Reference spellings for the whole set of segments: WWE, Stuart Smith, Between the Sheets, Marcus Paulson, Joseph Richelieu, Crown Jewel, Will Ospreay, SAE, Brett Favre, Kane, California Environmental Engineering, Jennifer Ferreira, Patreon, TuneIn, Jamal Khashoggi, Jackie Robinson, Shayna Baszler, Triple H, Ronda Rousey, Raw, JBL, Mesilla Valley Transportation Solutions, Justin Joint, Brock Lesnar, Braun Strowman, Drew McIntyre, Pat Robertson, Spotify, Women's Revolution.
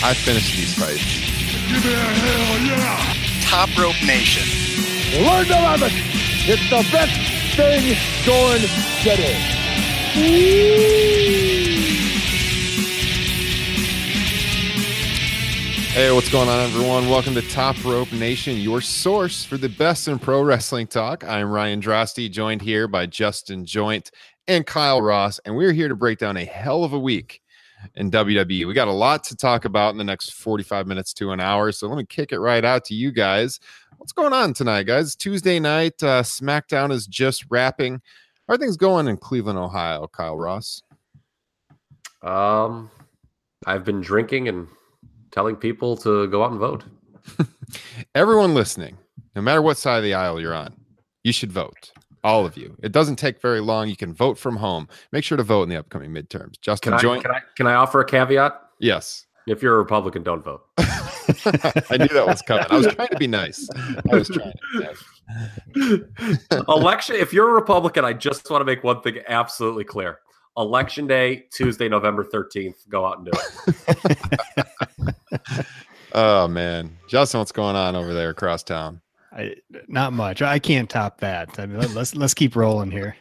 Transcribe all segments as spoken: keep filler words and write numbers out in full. I finished these fights. Give me a hell yeah! Top Rope Nation. Learn to love it! It's the best thing going today. Hey, what's going on, everyone? Welcome to Top Rope Nation, your source for the best in pro wrestling talk. I'm Ryan Drosty, joined here by Justin Joint and Kyle Ross, and we're here to break down a hell of a week in W W E. We got a lot to talk about in the next forty-five minutes to an hour, so let me kick it right out to you guys. What's going on tonight, guys? Tuesday night, uh, SmackDown is just wrapping. How are things going in Cleveland, Ohio, Kyle Ross? Um, I've been drinking and telling people to go out and vote. Everyone listening, no matter what side of the aisle you're on, you should vote. All of you. It doesn't take very long. You can vote from home. Make sure to vote in the upcoming midterms. Justin, can I, Joint. Can I, can I offer a caveat? Yes. If you're a Republican, don't vote. I knew that was coming. I was trying to be nice. I was trying to be nice. Election. If you're a Republican, I just want to make one thing absolutely clear. Election day, Tuesday, November thirteenth. Go out and do it. Oh, man. Justin, what's going on over there across town? I, not much. I can't top that. I mean, let's let's keep rolling here.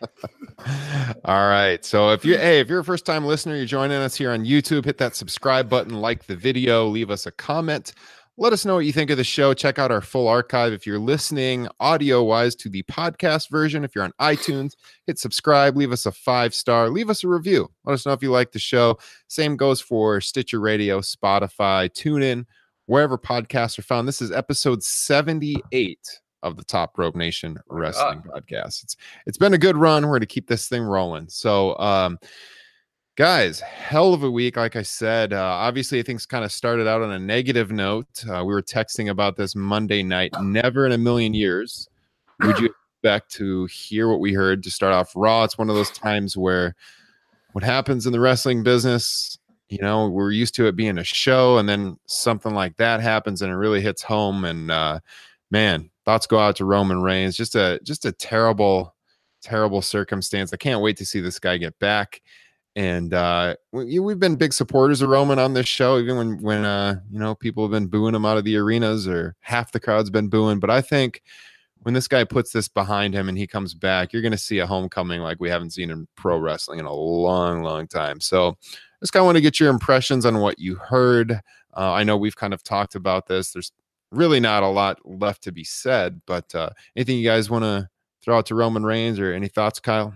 All right. So if you hey, if you're a first time listener, you're joining us here on YouTube, hit that subscribe button, like the video, leave us a comment. Let us know what you think of the show. Check out our full archive. If you're listening audio wise to the podcast version, if you're on iTunes, hit subscribe, leave us a five star, leave us a review. Let us know if you like the show. Same goes for Stitcher Radio, Spotify, TuneIn, wherever podcasts are found. This is episode seventy-eight of the Top Rope Nation Wrestling oh. Podcast. It's it's been a good run. We're going to keep this thing rolling. So, um, guys, hell of a week. Like I said, uh, obviously things kind of started out on a negative note. Uh, we were texting about this Monday night. Never in a million years would you expect to hear what we heard to start off Raw. It's one of those times where what happens in the wrestling business, you know, we're used to it being a show, and then something like that happens, and it really hits home. And uh, man, thoughts go out to Roman Reigns. Just a just a terrible, terrible circumstance. I can't wait to see this guy get back. And uh, we, we've been big supporters of Roman on this show, even when when uh, you know, people have been booing him out of the arenas, or half the crowd's been booing. But I think when this guy puts this behind him and he comes back, you're going to see a homecoming like we haven't seen in pro wrestling in a long, long time. So just kind of want to get your impressions on what you heard. Uh, I know we've kind of talked about this. There's really not a lot left to be said, but uh, anything you guys want to throw out to Roman Reigns, or any thoughts, Kyle?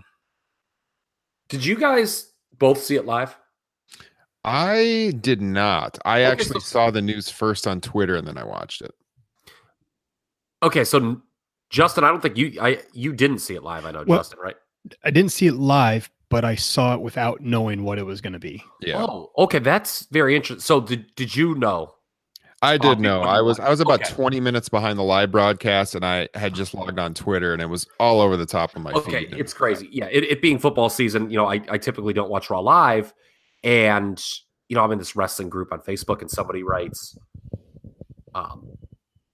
Did you guys both see it live? I did not. I okay, actually so- saw the news first on Twitter, and then I watched it. Okay, so Justin, I don't think you I you didn't see it live. I know, well, Justin, right? I didn't see it live, but I saw it without knowing what it was going to be. Yeah. Oh, okay. That's very interesting. So did, did you know? I did know. I was, I was about okay. twenty minutes behind the live broadcast, and I had just logged on Twitter, and it was all over the top of my okay, feed. Okay. It's crazy. Yeah. It, it being football season, you know, I, I typically don't watch Raw live, and, you know, I'm in this wrestling group on Facebook, and somebody writes, um,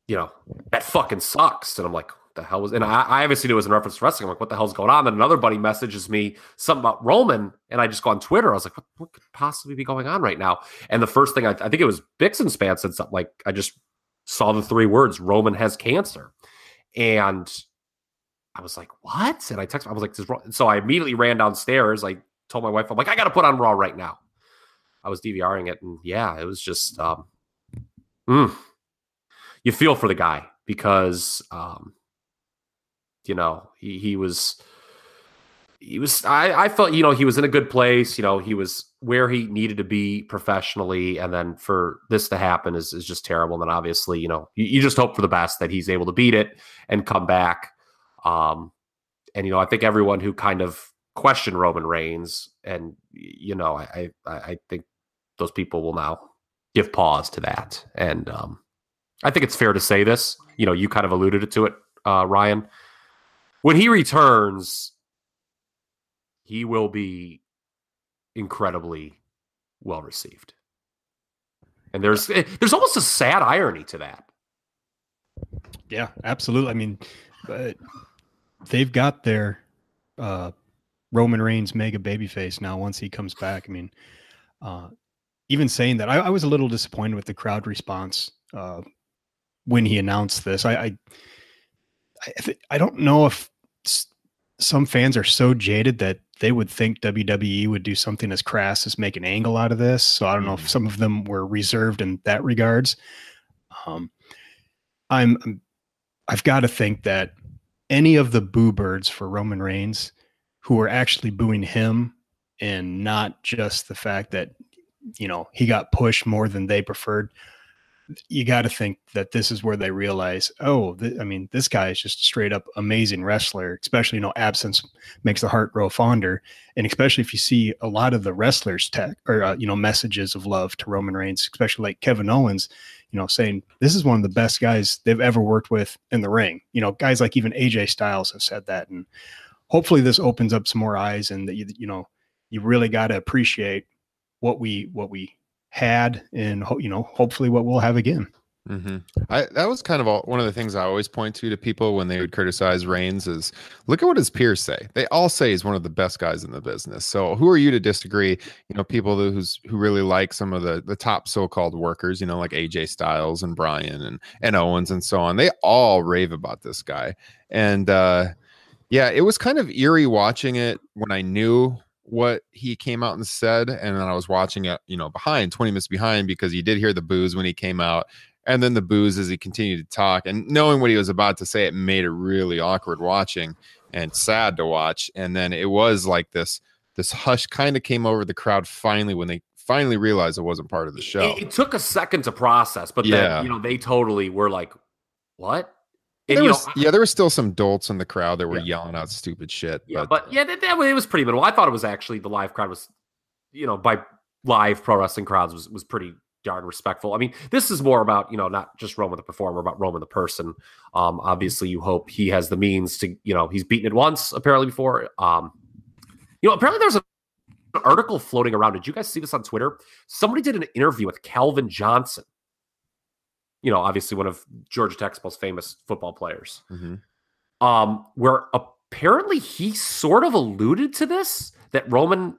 you know, that fucking sucks. And I'm like, the hell was, and I, I obviously knew it was in reference to wrestling. I'm like, what the hell's going on? And another buddy messages me something about Roman, and I just go on Twitter. I was like, what, what could possibly be going on right now? And the first thing I, I think it was Bixenspan said something like, I just saw the three words, Roman has cancer, and I was like, what? And I texted, I was like, this is wrong. So I immediately ran downstairs. I told my wife, I'm like, I got to put on Raw right now. I was DVRing it, and yeah, it was just um, mm, you feel for the guy because, um, you know, he, he was, he was, I, I felt, you know, he was in a good place. You know, he was where he needed to be professionally. And then for this to happen is, is just terrible. And then obviously, you know, you, you just hope for the best that he's able to beat it and come back. Um, and, you know, I think everyone who kind of questioned Roman Reigns and, you know, I, I, I think those people will now give pause to that. And, um, I think it's fair to say this, you know, you kind of alluded to it, uh, Ryan, when he returns, he will be incredibly well received. And there's, there's almost a sad irony to that. Yeah, absolutely. I mean, but they've got their, uh, Roman Reigns mega babyface now once he comes back. I mean, uh, even saying that, I, I was a little disappointed with the crowd response uh, when he announced this. I I, I, th- I don't know if s- some fans are so jaded that they would think W W E would do something as crass as make an angle out of this. So I don't know if some of them were reserved in that regards. Um, I'm, I'm I've got to think that any of the boo birds for Roman Reigns who are actually booing him and not just the fact that, you know, he got pushed more than they preferred. You got to think that this is where they realize, oh, th- I mean, this guy is just a straight up amazing wrestler, especially, you know, absence makes the heart grow fonder. And especially if you see a lot of the wrestlers tech or, uh, you know, messages of love to Roman Reigns, especially like Kevin Owens, you know, saying this is one of the best guys they've ever worked with in the ring. You know, guys like even A J Styles have said that. And hopefully this opens up some more eyes and that, you, you know, you really got to appreciate what we what we had and, you know, hopefully what we'll have again. Mm-hmm. I, that was kind of all, one of the things I always point to to people when they would criticize Reigns is look at what his peers say. They all say he's one of the best guys in the business. So who are you to disagree? You know, people who's who really like some of the the top so-called workers, you know, like A J Styles and Brian and, and Owens and so on. They all rave about this guy. And uh, yeah, it was kind of eerie watching it when I knew what he came out and said, and then I was watching it, you know, behind twenty minutes behind, because you did hear the boos when he came out and then the boos as he continued to talk, and knowing what he was about to say, it made it really awkward watching and sad to watch. And then it was like this this hush kind of came over the crowd finally when they finally realized it wasn't part of the show. It, it took a second to process, but yeah, then, you know, they totally were like, what? And, was, know, I, yeah, there were still some dolts in the crowd that were yeah. yelling out stupid shit. Yeah, but, but yeah, that, that it was pretty minimal. I thought it was actually the live crowd was, you know, by live pro wrestling crowds was was pretty darn respectful. I mean, this is more about, you know, not just Roman the performer, but Roman the person. Um, obviously, you hope he has the means to, you know, he's beaten it once apparently before. Um, you know, apparently there's a, an article floating around. Did you guys see this on Twitter? Somebody did an interview with Calvin Johnson. You know, obviously one of Georgia Tech's most famous football players, mm-hmm. um, where apparently he sort of alluded to this, that Roman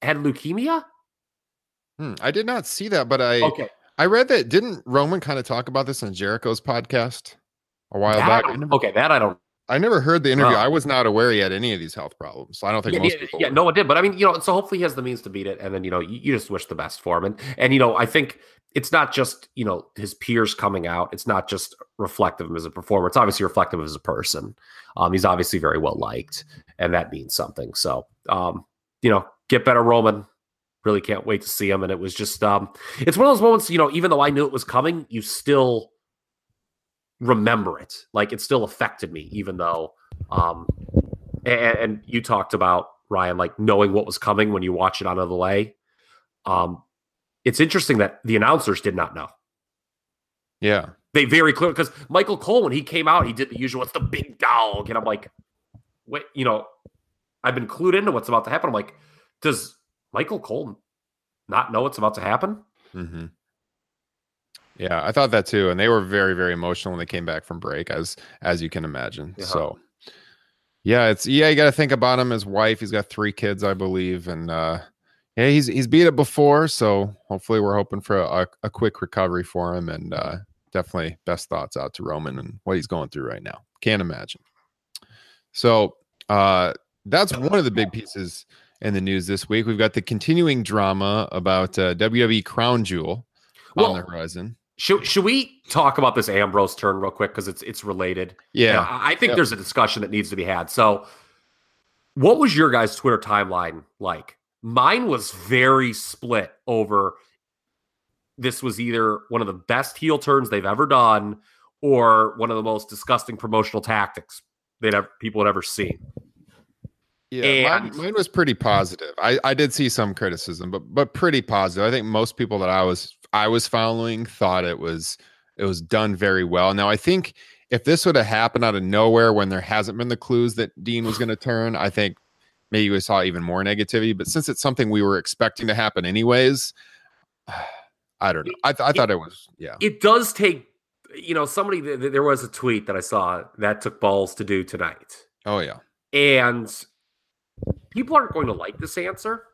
had leukemia. Hmm, I did not see that, but I okay. I read that. Didn't Roman kind of talk about this on Jericho's podcast a while that back? I never, okay, that I don't. I never heard the interview. No. I was not aware he had any of these health problems. So I don't think yeah, most yeah, people. Yeah, were. No, it did. But I mean, you know, so hopefully he has the means to beat it. And then, you know, you, you just wish the best for him. And, and, you know, I think it's not just, you know, his peers coming out. It's not just reflective of him as a performer. It's obviously reflective of him as a person. Um, he's obviously very well liked, and that means something. So, um, you know, get better, Roman. Really can't wait to see him. And it was just, um, it's one of those moments, you know, even though I knew it was coming, you still remember it. Like, it still affected me, even though um and, and you talked about, Ryan, like knowing what was coming when you watch it on a delay. Um it's interesting that the announcers did not know. Yeah, they very clearly, because Michael Cole, when he came out, he did the usual, it's the big dog, and I'm like, wait, you know, I've been clued into what's about to happen. I'm like, does Michael Cole not know what's about to happen? Mm-hmm. Yeah, I thought that too. And they were very, very emotional when they came back from break, as as you can imagine. Yeah. So, yeah, it's yeah, you got to think about him, his wife. He's got three kids, I believe. And, uh, yeah, he's he's beat it before. So, hopefully, we're hoping for a, a quick recovery for him. And uh, definitely best thoughts out to Roman and what he's going through right now. Can't imagine. So, uh, that's one of the big pieces in the news this week. We've got the continuing drama about uh, W W E Crown Jewel. well, on the horizon. Should should we talk about this Ambrose turn real quick? Because it's it's related. Yeah. And I think yep. there's a discussion that needs to be had. So what was your guys' Twitter timeline like? Mine was very split over this was either one of the best heel turns they've ever done or one of the most disgusting promotional tactics that people had ever seen. Yeah, mine, mine was pretty positive. I, I did see some criticism, but but pretty positive. I think most people that I was I was following thought it was it was done very well. Now I think if this would have happened out of nowhere when there hasn't been the clues that Dean was going to turn, I think maybe we saw even more negativity. But since it's something we were expecting to happen anyways, I don't know. I, th- I thought it, it was yeah. It does take you know somebody. Th- there was a tweet that I saw that took balls to do tonight. Oh yeah, and. People aren't going to like this answer,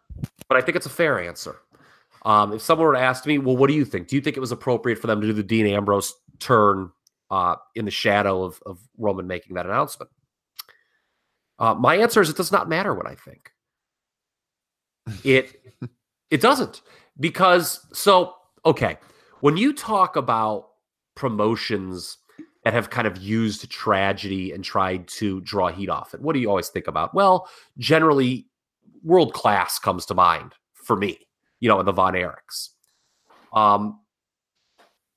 but I think it's a fair answer. Um, if someone were to ask me, well, what do you think? Do you think it was appropriate for them to do the Dean Ambrose turn uh, in the shadow of, of Roman making that announcement? Uh, my answer is it does not matter what I think. It it doesn't. Because, so, okay, when you talk about promotions that have kind of used tragedy and tried to draw heat off it. What do you always think about? Well, generally, World Class comes to mind for me, you know, and the Von Erichs. Um,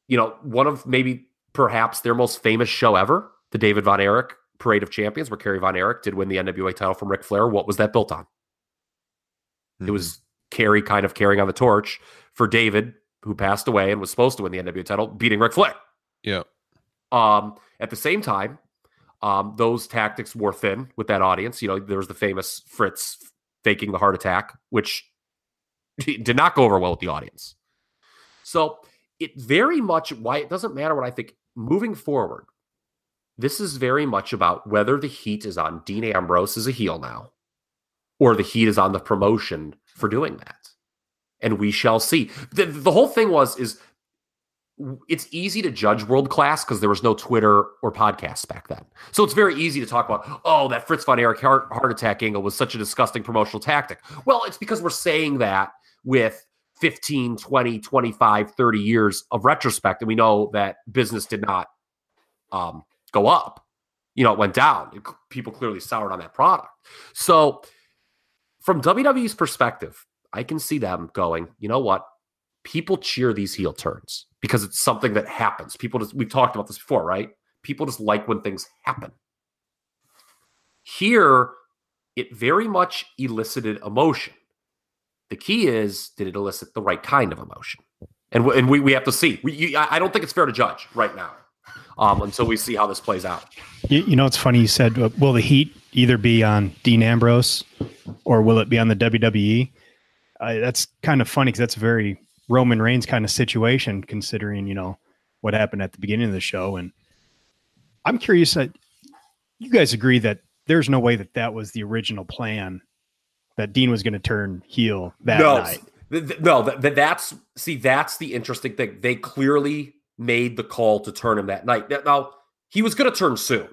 you know, one of maybe perhaps their most famous show ever, the David Von Erich Parade of Champions, where Kerry Von Erich did win the N W A title from Ric Flair. What was that built on? Mm-hmm. It was Kerry kind of carrying on the torch for David, who passed away and was supposed to win the N W A title, beating Ric Flair. Yeah. Um, at the same time, um, those tactics wore thin with that audience. You know, there was the famous Fritz faking the heart attack, which did not go over well with the audience. So it very much, why it doesn't matter what I think moving forward, this is very much about whether the heat is on Dean Ambrose as a heel now, or the heat is on the promotion for doing that. And we shall see. The, the whole thing was, is it's easy to judge World Class because there was no Twitter or podcasts back then. So it's very easy to talk about, oh, that Fritz Von Erich heart, heart attack angle was such a disgusting promotional tactic. Well, it's because we're saying that with fifteen, twenty, twenty-five, thirty years of retrospect. And we know that business did not um, go up. You know, it went down. People clearly soured on that product. So from W W E's perspective, I can see them going, you know what? People cheer these heel turns because it's something that happens. People just, we've talked about this before, right? People just like when things happen. Here, it very much elicited emotion. The key is, did it elicit the right kind of emotion? And, w- and we, we have to see. We, you, I don't think it's fair to judge right now um, until we see how this plays out. You, you know, it's funny. You said, uh, will the heat either be on Dean Ambrose or will it be on the W W E? Uh, that's kind of funny because that's very Roman Reigns kind of situation, considering, you know, what happened at the beginning of the show. And I'm curious that you guys agree that there's no way that that was the original plan, that Dean was going to turn heel that no, night. Th- th- no, th- th- that's, see, that's the interesting thing. They clearly made the call to turn him that night. Now, he was going to turn soon.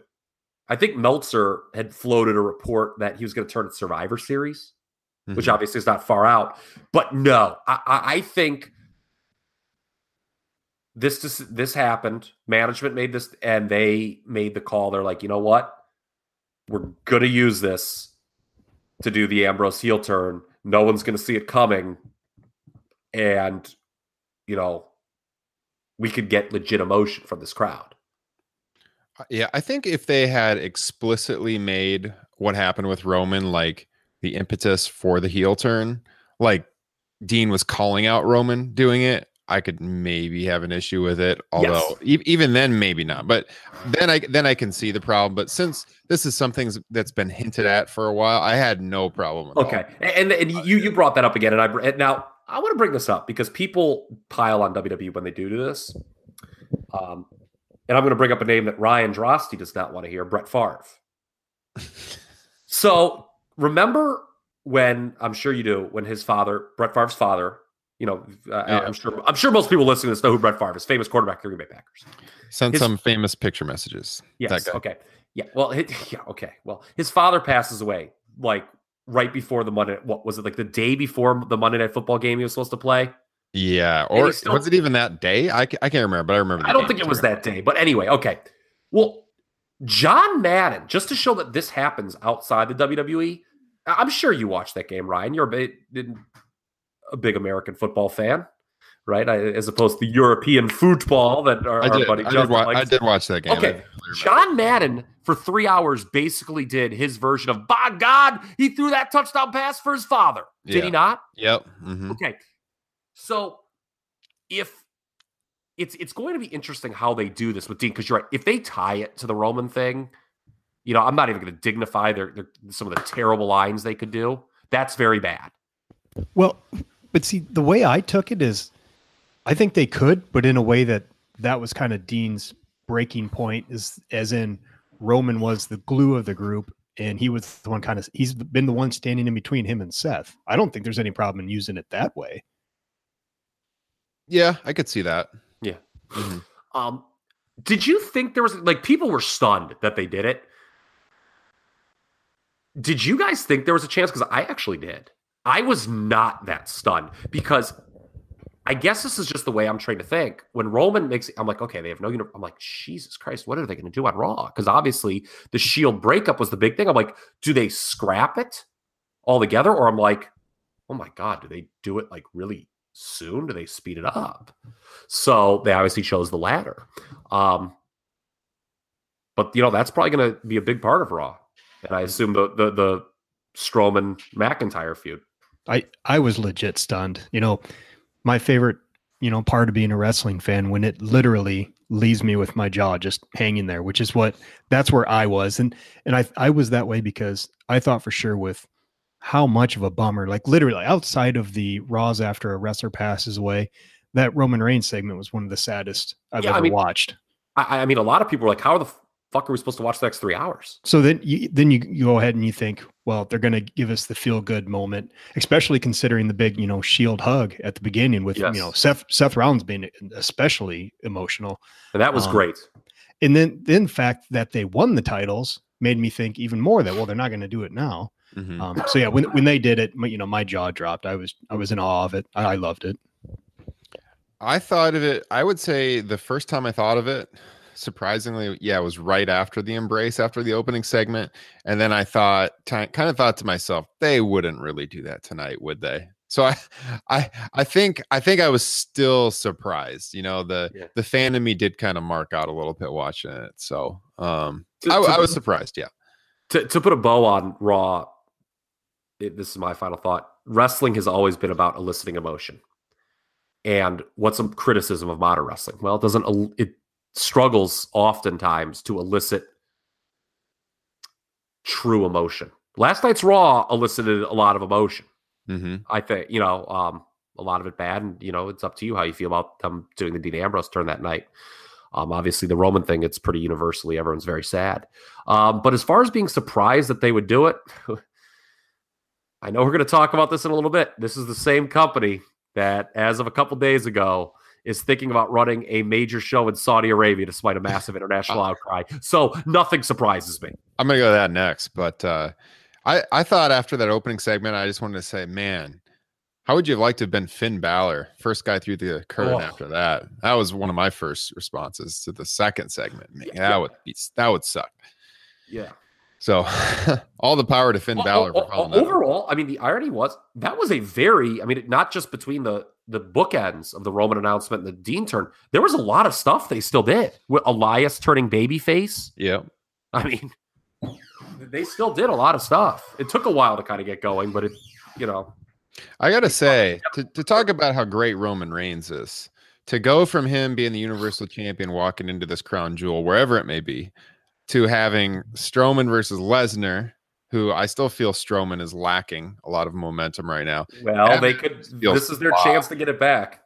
I think Meltzer had floated a report that he was going to turn at Survivor Series, which obviously is not far out. But no, I, I think this, this this happened. Management made this, and they made the call. They're like, you know what? We're going to use this to do the Ambrose heel turn. No one's going to see it coming. And, you know, we could get legit emotion from this crowd. Yeah, I think if they had explicitly made what happened with Roman, like, the impetus for the heel turn, like Dean was calling out Roman doing it, I could maybe have an issue with it. Although yes. e- even then, maybe not. But then I then I can see the problem. But since this is something that's been hinted at for a while, I had no problem. At okay, all. and and you you brought that up again, and I and now I want to bring this up because people pile on W W E when they do do this. Um, and I'm going to bring up a name that Ryan Drosty does not want to hear: Brett Favre. So. Remember when, I'm sure you do, when his father, Brett Favre's father, you know, uh, yeah. I'm sure I'm sure most people listening to this know who Brett Favre is, famous quarterback, Green Bay Packers. Sent his, some famous picture messages. Yes, okay. Yeah, well, his, yeah, okay. Well, his father passes away, like, right before the Monday, what was it, like the day before the Monday Night Football game he was supposed to play? Yeah, or still, was it even that day? I, I can't remember, but I remember. I don't think it was that day, but anyway, okay. Well, John Madden, just to show that this happens outside the W W E, I'm sure you watched that game, Ryan. You're a big, a big American football fan, right? I, as opposed to the European football that our, I did, our buddy Justin I did, wa- likes. I did watch that game. Okay, John Madden for three hours basically did his version of, by God, he threw that touchdown pass for his father. Did yeah. he not? Yep. Mm-hmm. Okay. So if it's it's going to be interesting how they do this with Dean, because you're right, if they tie it to the Roman thing, you know, I'm not even going to dignify their, their some of the terrible lines they could do. That's very bad. Well, but see, the way I took it is I think they could, but in a way that that was kind of Dean's breaking point, is as in Roman was the glue of the group. And he was the one kind of he's been the one standing in between him and Seth. I don't think there's any problem in using it that way. Yeah, I could see that. Yeah. Mm-hmm. Um, did you think there was, like, people were stunned that they did it? Did you guys think there was a chance? Because I actually did. I was not that stunned, because I guess this is just the way I'm trying to think. When Roman makes it, I'm like, okay, they have no uniform. I'm like, Jesus Christ, what are they going to do on Raw? Because obviously the Shield breakup was the big thing. I'm like, do they scrap it altogether? Or I'm like, oh my God, do they do it like really soon? Do they speed it up? So they obviously chose the latter. Um, but, you know, that's probably going to be a big part of Raw. And I assume the the, the Strowman-McIntyre feud. I, I was legit stunned. You know, my favorite, you know, part of being a wrestling fan, when it literally leaves me with my jaw just hanging there, which is what, that's where I was. And and I I was that way because I thought for sure with how much of a bummer, like literally outside of the Raws after a wrestler passes away, that Roman Reigns segment was one of the saddest I've yeah, ever I mean, watched. I, I mean, a lot of people were like, how are the fuck are we supposed to watch the next three hours? So then you, then you, you go ahead and you think, well, they're going to give us the feel good moment, especially considering the big, you know, Shield hug at the beginning with, yes. you know, Seth, Seth Rollins being especially emotional. And that was um, great. And then, then the fact that they won the titles made me think even more that, well, they're not going to do it now. Mm-hmm. Um, so yeah, when, when they did it, my, you know, my jaw dropped. I was, I was in awe of it. I, I loved it. I thought of it. I would say the first time I thought of it, surprisingly, yeah, it was right after the embrace, after the opening segment. And then I thought, t- kind of thought to myself, they wouldn't really do that tonight, would they? So I, I, I think, I think I was still surprised, you know, the, yeah. the fan in me did kind of mark out a little bit watching it. So, um, to, I, to, I was surprised. Yeah. To, to put a bow on Raw, it, this is my final thought. Wrestling has always been about eliciting emotion. And what's a criticism of modern wrestling? Well, it doesn't, it struggles oftentimes to elicit true emotion. Last night's Raw elicited a lot of emotion. Mm-hmm. I think, you know, um, a lot of it bad. And, you know, it's up to you how you feel about them doing the Dean Ambrose turn that night. Um, obviously, the Roman thing, it's pretty universally, everyone's very sad. Um, but as far as being surprised that they would do it, I know we're going to talk about this in a little bit. This is the same company that, as of a couple days ago, is thinking about running a major show in Saudi Arabia despite a massive international outcry. So nothing surprises me. I'm going to go to that next. But uh, I, I thought after that opening segment, I just wanted to say, man, how would you have liked to have been Finn Balor? First guy through the curtain oh. after that. That was one of my first responses to the second segment. Man, yeah. that, would be, that would suck. Yeah. So all the power to Finn oh, Balor. Oh, oh, overall, I mean, the irony was that was a very, I mean, not just between the, the bookends of the Roman announcement and the Dean turn, there was a lot of stuff they still did with Elias turning babyface. Yeah. I mean, they still did a lot of stuff. It took a while to kind of get going, but it, you know. I got to say, to, to talk about how great Roman Reigns is, to go from him being the Universal Champion, walking into this Crown Jewel, wherever it may be, to having Strowman versus Lesnar, who I still feel Strowman is lacking a lot of momentum right now. Well, that they could. This is their soft. chance to get it back.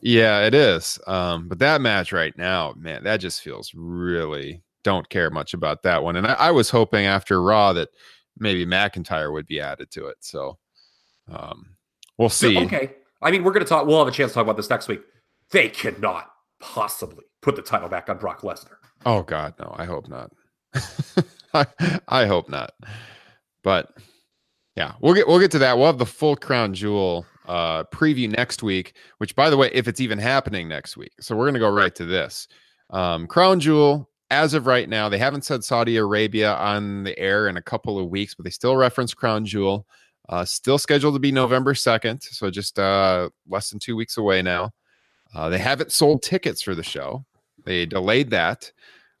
Yeah, it is. Um, but that match right now, man, that just feels really don't care much about that one. And I, I was hoping after Raw that maybe McIntyre would be added to it. So um, we'll see. So, okay. I mean, we're going to talk. We'll have a chance to talk about this next week. They cannot possibly put the title back on Brock Lesnar. Oh, God, no. I hope not. I, I hope not, but yeah, we'll get we'll get to that. We'll have the full Crown Jewel uh, preview next week, which, by the way, if it's even happening next week. So we're going to go right to this. Um, Crown Jewel, as of right now, they haven't said Saudi Arabia on the air in a couple of weeks, but they still reference Crown Jewel. Uh, still scheduled to be November second, so just uh, less than two weeks away now. Uh, they haven't sold tickets for the show. They delayed that.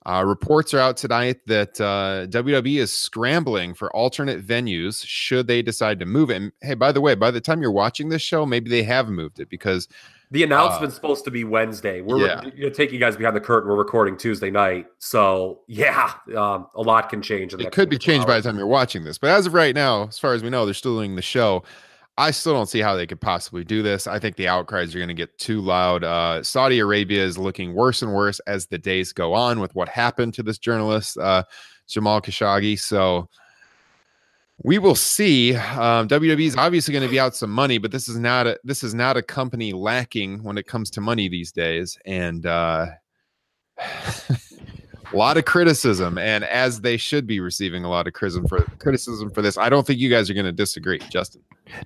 Uh, reports are out tonight that uh, W W E is scrambling for alternate venues should they decide to move it. And hey, by the way, by the time you're watching this show, maybe they have moved it, because the announcement's uh, supposed to be Wednesday. We're yeah. re- you know, taking you guys behind the curtain. We're recording Tuesday night, so yeah, um, a lot can change. In the it could be changed hours. By the time you're watching this, but as of right now, as far as we know, they're still doing the show. I still don't see how they could possibly do this. I think the outcries are going to get too loud. Uh, Saudi Arabia is looking worse and worse as the days go on with what happened to this journalist, uh, Jamal Khashoggi. So we will see. Um, W W E is obviously going to be out some money, but this is not a, this is not a company lacking when it comes to money these days. And uh, a lot of criticism, and as they should be receiving a lot of criticism for criticism for this. I don't think you guys are going to disagree, Justin.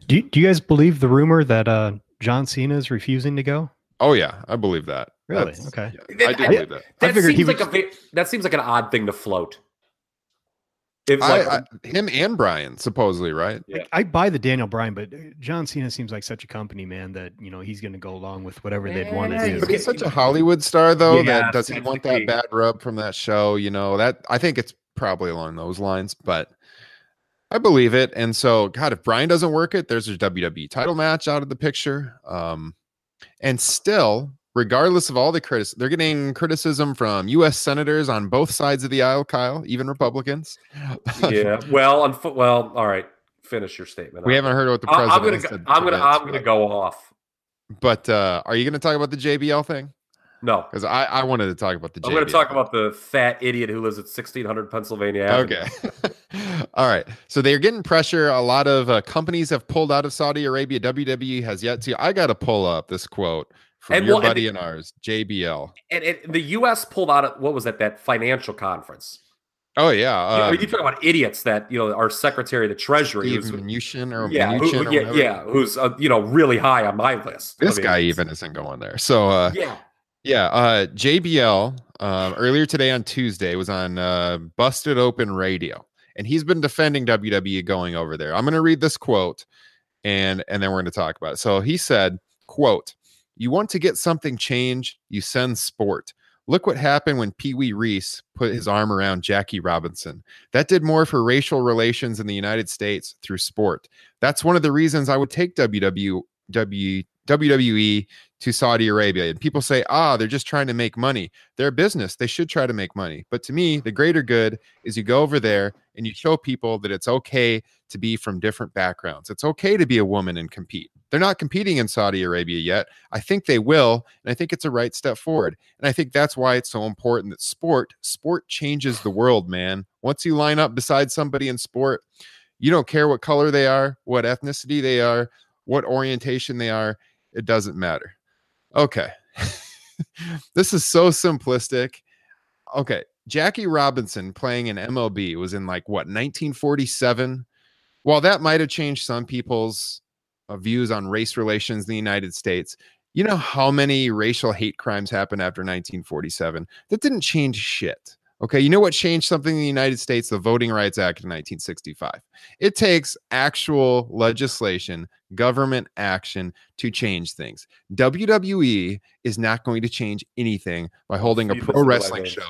Do, do you guys believe the rumor that uh, John Cena is refusing to go? Oh yeah, I believe that. Really? That's, okay. Yeah, I do I, believe that. That I seems like was... a that seems like an odd thing to float. If like, I, I, him and Brian supposedly, right? Yeah. I, I buy the Daniel Bryan, but John Cena seems like such a company man that, you know, he's going to go along with whatever yeah, they'd want to do. But he's such a Hollywood star, though, yeah, that doesn't want that bad rub from that show. You know, that I think it's probably along those lines, but I believe it. And so, God, if Brian doesn't work it, there's a W W E title match out of the picture. Um, and still, regardless of all the criticism, they're getting criticism from U S senators on both sides of the aisle, Kyle, even Republicans. Yeah. Well, unf- well, all right. Finish your statement. We haven't heard what the president I'm gonna, said. I'm going to I'm going to go off. But uh, are you going to talk about the J B L thing? No. Because I, I wanted to talk about the J B L. I'm going to talk about the fat idiot who lives at sixteen hundred Pennsylvania Avenue. Okay. All right. So they're getting pressure. A lot of uh, companies have pulled out of Saudi Arabia. W W E has yet to. I got to pull up this quote. From and your well, buddy and, the, and ours, J B L. And, and the U S pulled out of, what was that, that financial conference? Oh, yeah. Um, you, know, you talk about idiots that, you know, our Secretary of the Treasury. Steve Mnuchin or yeah, Mnuchin who, or yeah, yeah, who's, uh, you know, really high on my list. This I mean, guy even isn't going there. So, uh, yeah. Yeah. Uh, J B L, uh, earlier today on Tuesday, was on uh, Busted Open Radio. And he's been defending W W E going over there. I'm going to read this quote, and and then we're going to talk about it. So he said, quote, "You want to get something changed, you send sport. Look what happened when Pee Wee Reese put his arm around Jackie Robinson. That did more for racial relations in the United States through sport. That's one of the reasons I would take W W E to Saudi Arabia." And people say, ah, they're just trying to make money. They're a business. They should try to make money. But to me, the greater good is you go over there and you show people that it's okay to be from different backgrounds. It's okay to be a woman and compete. They're not competing in Saudi Arabia yet. I think they will, and I think it's a right step forward. And I think that's why it's so important that sport, sport changes the world, man. Once you line up beside somebody in sport, you don't care what color they are, what ethnicity they are, what orientation they are. It doesn't matter. Okay. This is so simplistic. Okay. Jackie Robinson playing in M L B was in like, what, nineteen forty-seven? While that might have changed some people's views on race relations in the United States, you know how many racial hate crimes happened after nineteen forty-seven? That didn't change shit. Okay, you know what changed something in the United States? The Voting Rights Act of nineteen sixty-five. It takes actual legislation, government action to change things. W W E is not going to change anything by holding a pro wrestling show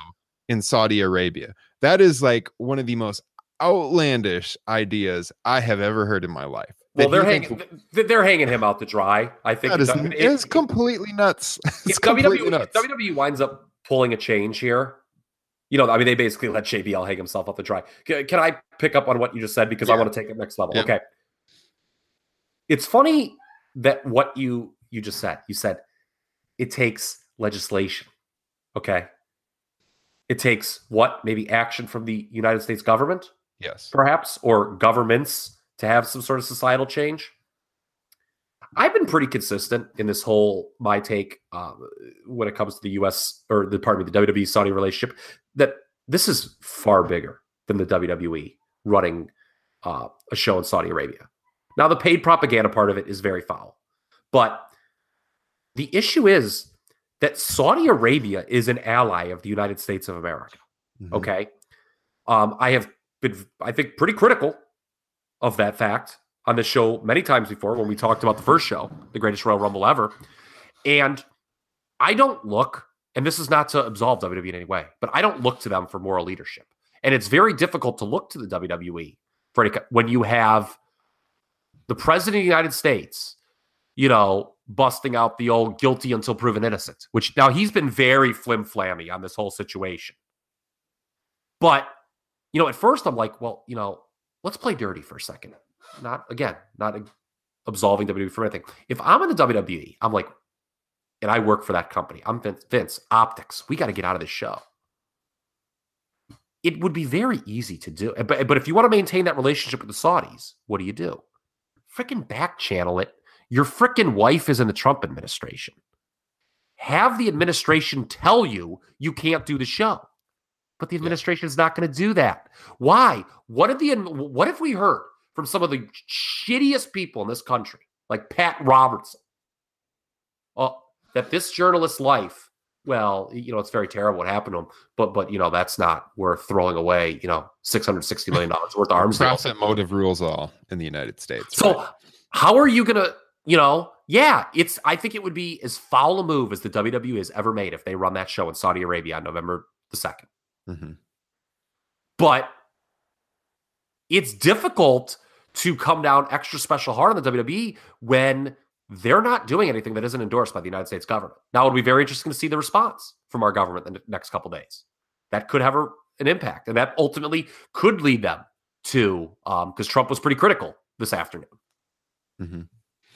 in Saudi Arabia. That is like one of the most outlandish ideas I have ever heard in my life. Well, they're hanging, they're hanging him out to dry. I think that is, it, it's completely nuts. It's completely W W E, nuts. W W E winds up pulling a change here. You know, I mean, they basically let J B L hang himself out to dry. Can, can I pick up on what you just said? Because yeah. I want to take it next level. Yeah. Okay. It's funny that what you you just said. You said it takes legislation. Okay. It takes what? Maybe action from the United States government? Yes. Perhaps, or governments to have some sort of societal change. I've been pretty consistent in this whole my take uh, when it comes to the U S or the pardon me the W W E Saudi relationship, that this is far bigger than the W W E running uh, a show in Saudi Arabia. Now the paid propaganda part of it is very foul. But the issue is that Saudi Arabia is an ally of the United States of America. Mm-hmm. Okay. Um, I have been, I think, pretty critical of that fact on the show many times before when we talked about the first show, the greatest Royal Rumble ever. And I don't look, and this is not to absolve W W E in any way, but I don't look to them for moral leadership. And it's very difficult to look to the W W E for any, when you have the president of the United States, you know, busting out the old guilty until proven innocent, which now he's been very flim-flammy on this whole situation. But, you know, at first I'm like, well, you know, let's play dirty for a second. Not, again, not absolving W W E for anything. If I'm in the W W E, I'm like, and I work for that company. I'm Vince, Vince optics. We got to get out of this show. It would be very easy to do. But, but if you want to maintain that relationship with the Saudis, what do you do? Freaking back channel it. Your freaking wife is in the Trump administration. Have the administration tell you you can't do the show. But the administration is not going to do that. Why? What did the what have we heard from some of the shittiest people in this country, like Pat Robertson? Oh, that this journalist's life, well, you know, it's very terrible what happened to him, but but you know, that's not worth throwing away, you know, six hundred sixty million dollars worth of arms. Profit motive rules all in the United States. So right? How are you gonna, you know, yeah, it's I think it would be as foul a move as the W W E has ever made if they run that show in Saudi Arabia on November the second. Mm-hmm. But it's difficult to come down extra special hard on the W W E when they're not doing anything that isn't endorsed by the United States government. Now, it'll be very interesting to see the response from our government in the next couple of days. That could have a, an impact, and that ultimately could lead them to, um, because Trump was pretty critical this afternoon, mm-hmm.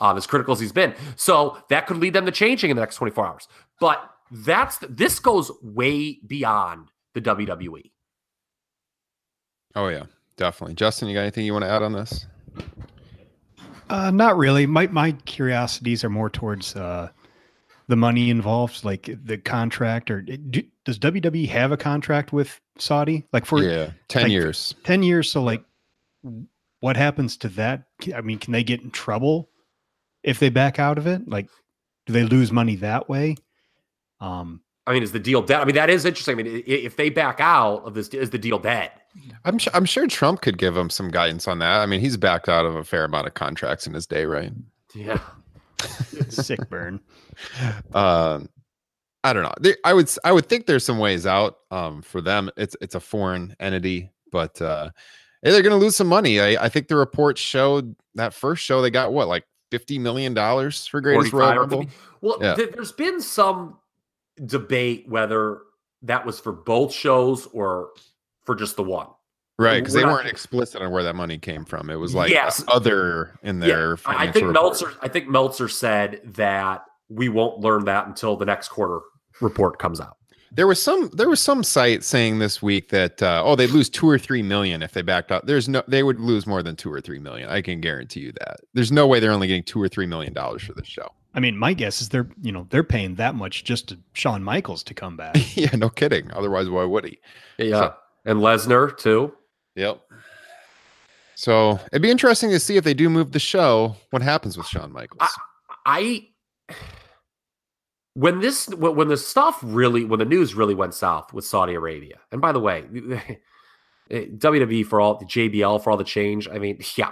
um, as critical as he's been. So that could lead them to changing in the next twenty-four hours. But that's this goes way beyond the W W E. Oh, yeah, definitely. Justin, you got anything you want to add on this? Uh, not really. My my curiosities are more towards uh, the money involved, like the contract. Or do, does W W E have a contract with Saudi? Like for yeah, ten like years. Ten years. So like, what happens to that? I mean, can they get in trouble if they back out of it? Like, do they lose money that way? Um, I mean, is the deal dead? I mean, that is interesting. I mean, if they back out of this, is the deal dead? I'm sure, I'm sure Trump could give him some guidance on that. I mean, he's backed out of a fair amount of contracts in his day, right? Yeah. Sick burn. Um, I don't know. They, I would I would think there's some ways out um, for them. It's it's a foreign entity, but uh, they're going to lose some money. I, I think the report showed that first show they got, what, like fifty million dollars for Greatest Royal Rumble? Well, yeah. th- there's been some debate whether that was for both shows or for just the one, right? Because they weren't explicit on where that money came from. It was like yes. other in their yeah. financial I think report. Meltzer. I think Meltzer said that we won't learn that until the next quarter report comes out. There was some. There was some site saying this week that uh, oh, they lose two or three million if they backed out. There's no. They would lose more than two or three million. I can guarantee you that. There's no way they're only getting two or three million dollars for this show. I mean, my guess is they're, you know, they're paying that much just to Shawn Michaels to come back. Yeah, no kidding. Otherwise, why would he? Yeah. So, and Lesnar, too. Yep. So it'd be interesting to see if they do move the show, what happens with Shawn Michaels. I, I when this, when the stuff really, when the news really went south with Saudi Arabia, and by the way, W W E for all, J B L for all the change, I mean, yeah.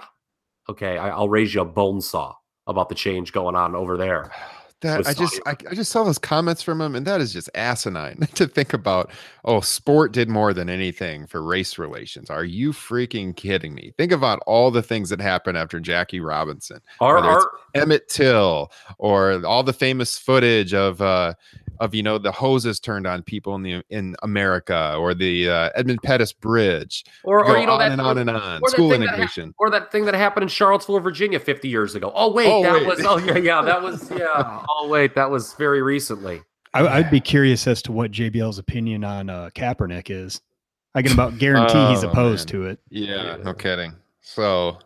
Okay, I, I'll raise you a bone saw about the change going on over there. That I just I, I just saw those comments from him, and that is just asinine to think about. Oh, sport did more than anything for race relations. Are you freaking kidding me? Think about all the things that happened after Jackie Robinson, or Emmett Till, or all the famous footage of uh of you know the hoses turned on people in the in America, or the uh, Edmund Pettus Bridge, or, or you know on that and on and on school integration, ha- or that thing that happened in Charlottesville, Virginia, fifty years ago. Oh wait, oh, that wait. was oh yeah yeah that was yeah. Oh wait, that was very recently. I, I'd be curious as to what J B L's opinion on uh, Kaepernick is. I can about guarantee oh, he's opposed man. to it. Yeah, yeah, no kidding. So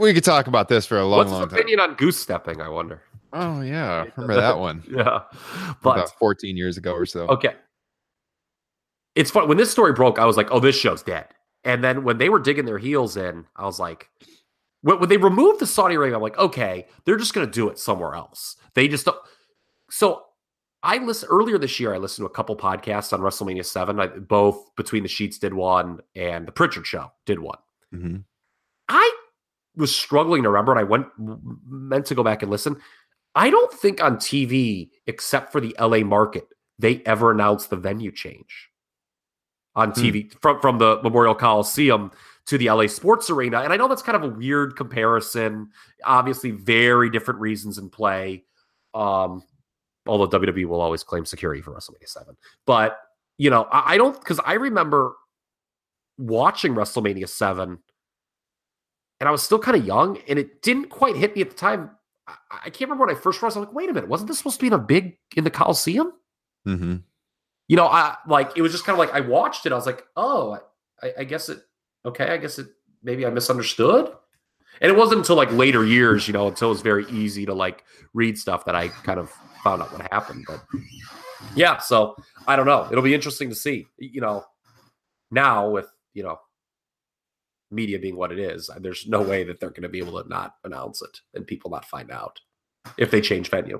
we could talk about this for a long, What's long time. What's his opinion on goose stepping? I wonder. Oh, yeah. I remember that one. Yeah. But about fourteen years ago or so. Okay. It's fun. When this story broke, I was like, oh, this show's dead. And then when they were digging their heels in, I was like, When they removed the Saudi Arabia, I'm like, okay, they're just going to do it somewhere else. They just don't. So I listened earlier this year, I listened to a couple podcasts on WrestleMania seven. I, both Between the Sheets did one and The Pritchard Show did one. Mm-hmm. I was struggling to remember, and I went meant to go back and listen. I don't think on T V, except for the L A market, they ever announced the venue change on T V mm. from, from the Memorial Coliseum to the L A Sports Arena. And I know that's kind of a weird comparison. Obviously, very different reasons in play. Um, although W W E will always claim security for WrestleMania seven. But, you know, I, I don't... Because I remember watching WrestleMania seven, and I was still kind of young, and it didn't quite hit me at the time. I, I can't remember when I first realized. I'm like, wait a minute. Wasn't this supposed to be in a big... in the Coliseum? Mm-hmm. You know, I like... It was just kind of like... I watched it. I was like, oh, I, I guess it... Okay, I guess it maybe I misunderstood. And it wasn't until like later years, you know, until it was very easy to like read stuff that I kind of found out what happened. But yeah, so I don't know. It'll be interesting to see, you know, now with, you know, media being what it is, there's no way that they're going to be able to not announce it and people not find out if they change venue.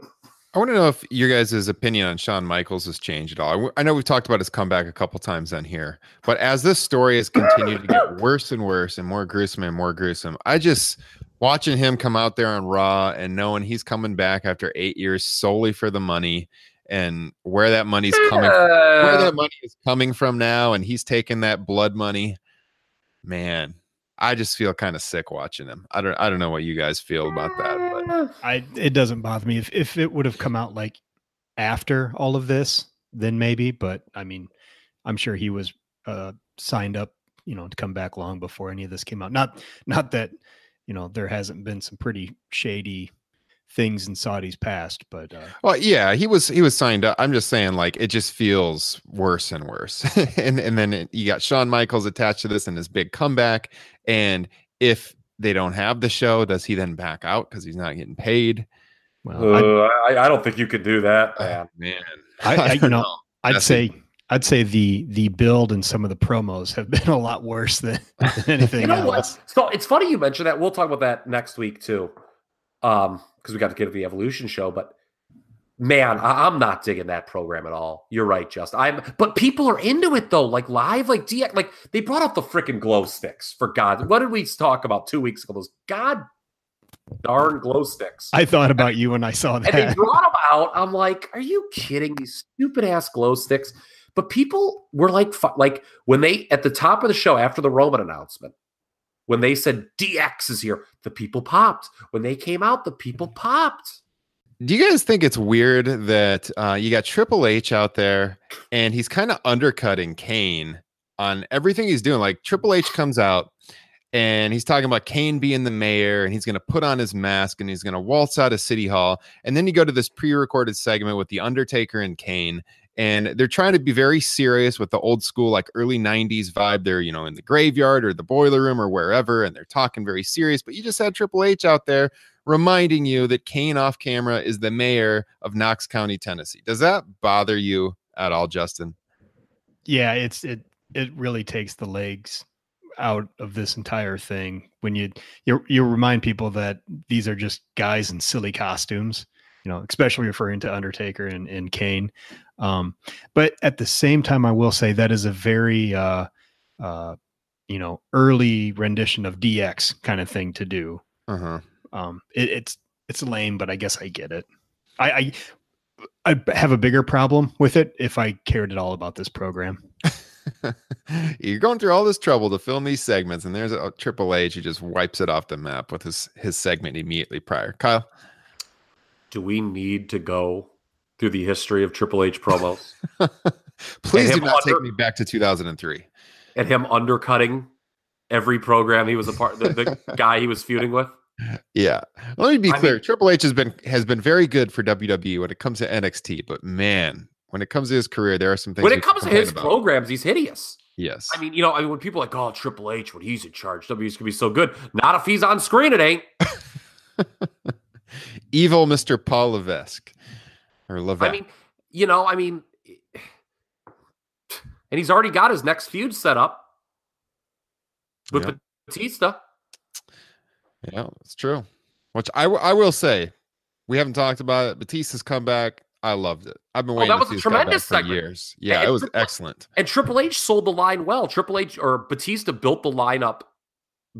I want to know if your guys' opinion on Shawn Michaels has changed at all. I know we've talked about his comeback a couple times on here, but as this story has continued to get worse and worse and more gruesome and more gruesome, I just watching him come out there on Raw and knowing he's coming back after eight years solely for the money and where that money's coming from, where that money is coming from now, and he's taking that blood money. Man, I just feel kind of sick watching him. I don't I don't know what you guys feel about that. But. I it doesn't bother me. If if it would have come out like after all of this, then maybe. But I mean, I'm sure he was uh, signed up, you know, to come back long before any of this came out. Not not that, you know, there hasn't been some pretty shady things in Saudi's past, but uh, well, yeah, he was he was signed up. I'm just saying, like, it just feels worse and worse. and and then it, you got Shawn Michaels attached to this and his big comeback. And if they don't have the show, does he then back out because he's not getting paid? Well, uh, I, I don't think you could do that, uh, man. I, I, I you know, know. I'd That's say. It. I'd say the the build and some of the promos have been a lot worse than, than anything you know else. What? So it's funny you mentioned that. We'll talk about that next week too. Um, because we got to get to the Evolution show, but man, I, I'm not digging that program at all. You're right, Justin. I'm, but people are into it though, like live, like D X, like they brought up the freaking glow sticks for God. What did we talk about two weeks ago? Those God darn glow sticks. I thought about you when I saw that. And they brought them out. I'm like, are you kidding? These stupid ass glow sticks. But people were like, like when they, at the top of the show, after the Roman announcement, when they said D X is here, the people popped. When they came out, the people popped. Do you guys think it's weird that uh, you got Triple H out there and he's kind of undercutting Kane on everything he's doing? Like Triple H comes out and he's talking about Kane being the mayor and he's going to put on his mask and he's going to waltz out of City Hall. And then you go to this pre-recorded segment with The Undertaker and Kane. And they're trying to be very serious with the old school, like early nineties vibe. They're, you know, in the graveyard or the boiler room or wherever, and they're talking very serious. But you just had Triple H out there reminding you that Kane off camera is the mayor of Knox County, Tennessee. Does that bother you at all, Justin? Yeah, it's it it really takes the legs out of this entire thing when you you you remind people that these are just guys in silly costumes. You know, especially referring to Undertaker and, and Kane. Um, but at the same time, I will say that is a very, uh, uh, you know, early rendition of D X kind of thing to do. Uh-huh. Um, it, it's it's lame, but I guess I get it. I, I I have a bigger problem with it if I cared at all about this program. You're going through all this trouble to film these segments, and there's a Triple H who just wipes it off the map with his his segment immediately prior. Kyle? Do we need to go through the history of Triple H promos? Please do not under, take me back to two thousand three. And him undercutting every program he was a part of, the, the guy he was feuding with? Yeah. Let me be I clear. Mean, Triple H has been has been very good for W W E when it comes to N X T. But man, when it comes to his career, there are some things. When it comes to his about. programs, he's hideous. Yes. I mean, you know, I mean, when people are like, oh, Triple H, when he's in charge, W W E's going to be so good. Not if he's on screen, it ain't. Evil Mister Paul Levesque. Or Levesque. I mean, you know, I mean, and he's already got his next feud set up with yep. Batista. Yeah, it's true. Which I, w- I will say, we haven't talked about it. Batista's comeback, I loved it. I've been waiting oh, that was to see a tremendous segment. For years. Yeah, and it was Triple- excellent. And Triple H sold the line well. Triple H or Batista built the line up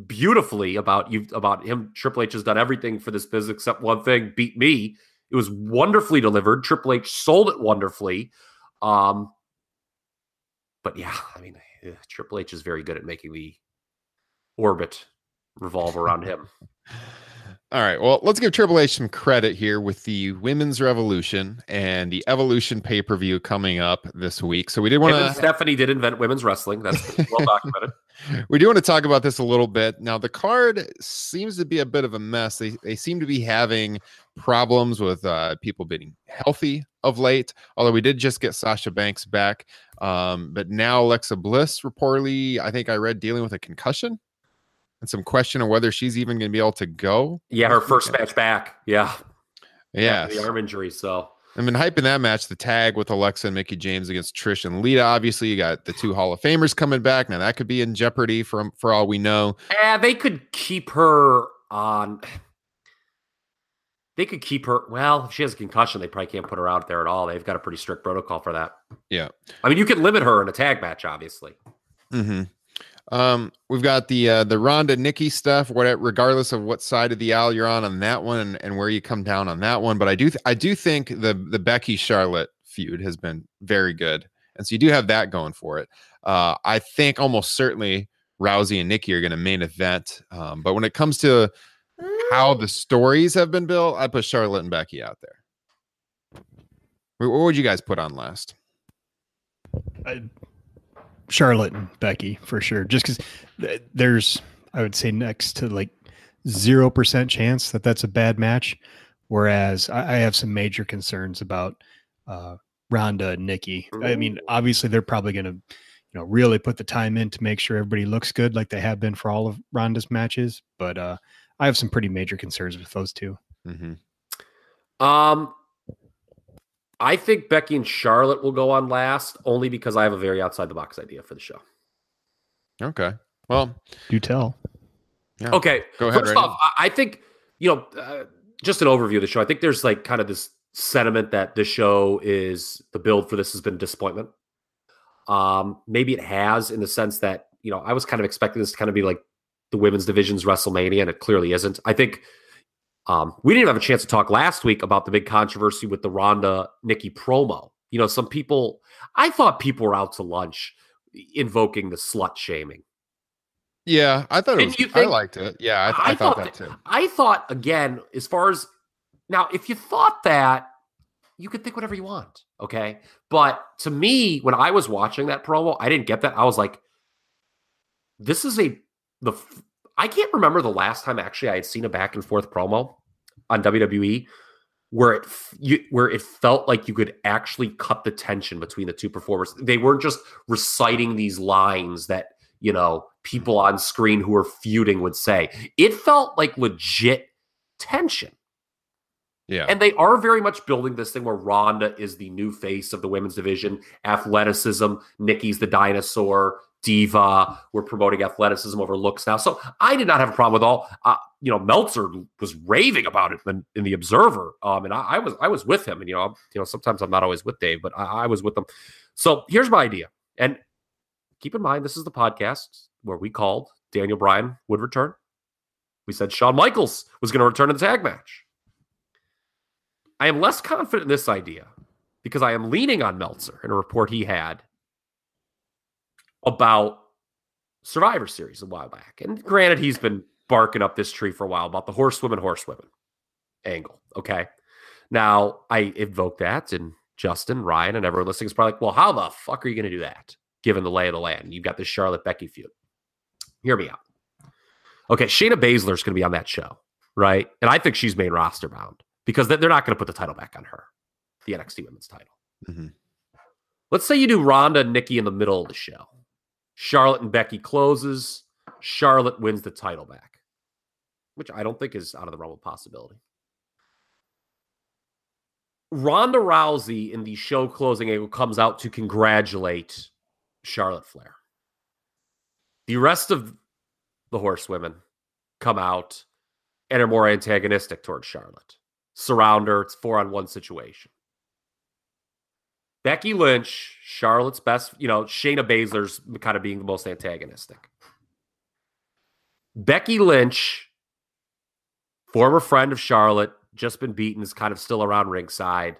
beautifully about you about him. Triple H has done everything for this business except one thing: beat me. It was wonderfully delivered. Triple H sold it wonderfully. Um, but yeah, I mean, yeah, Triple H is very good at making the orbit revolve around him. All right, well, let's give Triple H some credit here with the Women's Revolution and the Evolution pay-per-view coming up this week. So we did want to... Stephanie did invent women's wrestling. That's well documented. We do want to talk about this a little bit. Now, the card seems to be a bit of a mess. They, they seem to be having problems with uh, people being healthy of late, although we did just get Sasha Banks back. Um, but now Alexa Bliss reportedly, I think I read, dealing with a concussion. And some question of whether she's even going to be able to go. Yeah, her first match back. Yeah. Yeah. The arm injury, so. I've been hyping that match, the tag with Alexa and Mickie James against Trish and Lita. Obviously, you got the two Hall of Famers coming back. Now, that could be in jeopardy for, for all we know. Yeah, they could keep her on. They could keep her. Well, if she has a concussion, they probably can't put her out there at all. They've got a pretty strict protocol for that. Yeah. I mean, you can limit her in a tag match, obviously. Mm-hmm. Um, we've got the uh, the Ronda Nikki stuff. What, regardless of what side of the aisle you're on on that one, and, and where you come down on that one, but I do th- I do think the the Becky Charlotte feud has been very good, and so you do have that going for it. Uh, I think almost certainly Rousey and Nikki are going to main event, um, but when it comes to how the stories have been built, I put Charlotte and Becky out there. What would you guys put on last? I. Charlotte and Becky for sure, just because th- there's, I would say, next to like zero percent chance that that's a bad match. Whereas I, I have some major concerns about uh, Ronda and Nikki. I mean, obviously they're probably going to, you know, really put the time in to make sure everybody looks good, like they have been for all of Ronda's matches. But uh, I have some pretty major concerns with those two. Mm-hmm. Um. I think Becky and Charlotte will go on last, only because I have a very outside-the-box idea for the show. Okay. Well, you tell. Yeah. Okay. Go ahead. First off, I think, you know, uh, just an overview of the show. I think there's like kind of this sentiment that this show is, the build for this has been a disappointment. Um, maybe it has, in the sense that, you know, I was kind of expecting this to kind of be like the women's division's WrestleMania, and it clearly isn't. I think... Um, we didn't even have a chance to talk last week about the big controversy with the Ronda Nikki promo. You know, some people, I thought people were out to lunch invoking the slut shaming. Yeah, I thought it was, think, I liked it. Yeah, I, th- I, I thought, thought that too. I thought, again, as far as, now, if you thought that, you could think whatever you want, okay? But to me, when I was watching that promo, I didn't get that. I was like, this is a, the... I can't remember the last time actually I had seen a back and forth promo on W W E where it you, where it felt like you could actually cut the tension between the two performers. They weren't just reciting these lines that, you know, people on screen who are feuding would say. It felt like legit tension. Yeah. And they are very much building this thing where Ronda is the new face of the women's division, athleticism, Nikki's the dinosaur, diva, we're promoting athleticism over looks now. So I did not have a problem with all, uh, you know, Meltzer was raving about it in, in the Observer. Um, and I, I was, I was with him, and, you know, I'm, you know, sometimes I'm not always with Dave, but I, I was with them. So here's my idea. And keep in mind, this is the podcast where we called Daniel Bryan would return. We said Shawn Michaels was going to return in the tag match. I am less confident in this idea because I am leaning on Meltzer in a report he had about Survivor Series a while back. And granted, he's been barking up this tree for a while about the horsewomen, horsewomen angle, okay? Now, I invoke that, and Justin, Ryan, and everyone listening is probably like, well, how the fuck are you going to do that, given the lay of the land? You've got this Charlotte-Becky feud. Hear me out. Okay, Shayna Baszler's going to be on that show, right? And I think she's main roster bound, because they're not going to put the title back on her, the N X T women's title. Mm-hmm. Let's say you do Ronda and Nikki in the middle of the show. Charlotte and Becky closes. Charlotte wins the title back, which I don't think is out of the realm of possibility. Ronda Rousey in the show closing angle comes out to congratulate Charlotte Flair. The rest of the horsewomen come out and are more antagonistic towards Charlotte. Surround her. It's four-on-one situation. Becky Lynch, Charlotte's best, you know, Shayna Baszler's kind of being the most antagonistic. Becky Lynch, former friend of Charlotte, just been beaten, is kind of still around ringside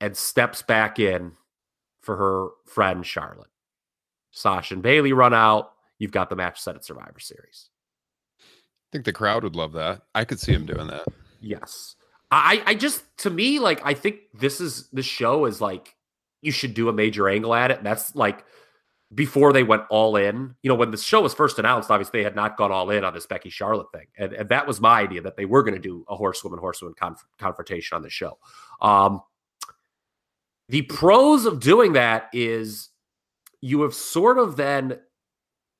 and steps back in for her friend Charlotte. Sasha and Bailey run out. You've got the match set at Survivor Series. I think the crowd would love that. I could see him doing that. Yes. I, I just, to me, like, I think this is, this show is like, you should do a major angle at it. And that's like, before they went all in, you know, when the show was first announced, obviously they had not gone all in on this Becky Charlotte thing. And, and that was my idea, that they were going to do a horsewoman, horsewoman conf- confrontation on the show. Um, the pros of doing that is you have sort of then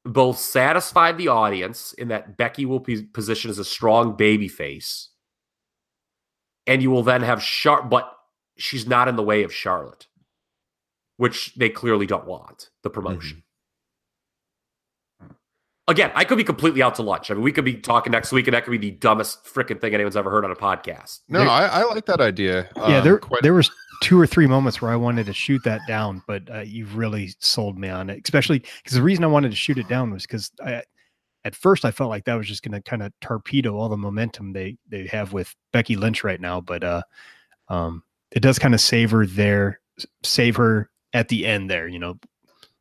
both satisfied the audience in that Becky will be positioned as a strong baby face. And you will then have Charlotte, but she's not in the way of Charlotte, which they clearly don't want, the promotion. Mm-hmm. Again, I could be completely out to lunch. I mean, we could be talking next week, and that could be the dumbest freaking thing anyone's ever heard on a podcast. No, there, I, I like that idea. Yeah, um, there, quite- there was two or three moments where I wanted to shoot that down, but uh, you've really sold me on it, especially because the reason I wanted to shoot it down was because I... At first, I felt like that was just going to kind of torpedo all the momentum they, they have with Becky Lynch right now. But uh, um, it does kind of save her there, save her at the end there, you know.